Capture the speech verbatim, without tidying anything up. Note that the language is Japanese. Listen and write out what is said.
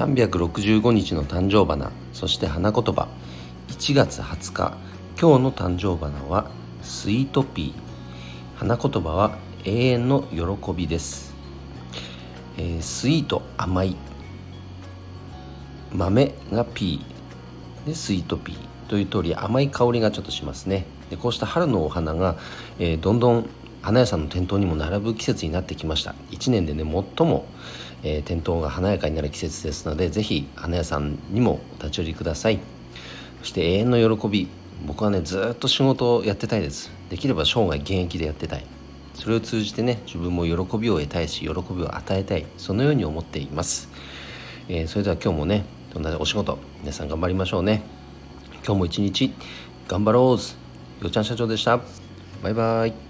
さんびゃくろくじゅうごにちの誕生花、そして花言葉。いちがつはつか、今日の誕生花はスイートピー。花言葉は永遠の喜びです。えー、スイート、甘い。豆がピーで、スイートピーという通り、甘い香りがちょっとしますね。で、こうした春のお花が、えー、どんどん花屋さんの店頭にも並ぶ季節になってきました。いちねんでね、最も、えー、店頭が華やかになる季節ですので、ぜひ花屋さんにもお立ち寄りください。そして永遠の喜び、僕はねずっと仕事をやってたいです。できれば生涯現役でやってたい。それを通じてね、自分も喜びを得たいし、喜びを与えたい、そのように思っています。えー、それでは今日もね、どんなお仕事皆さん頑張りましょうね。今日も一日頑張ろう。よっちゃん社長でした。バイバイ。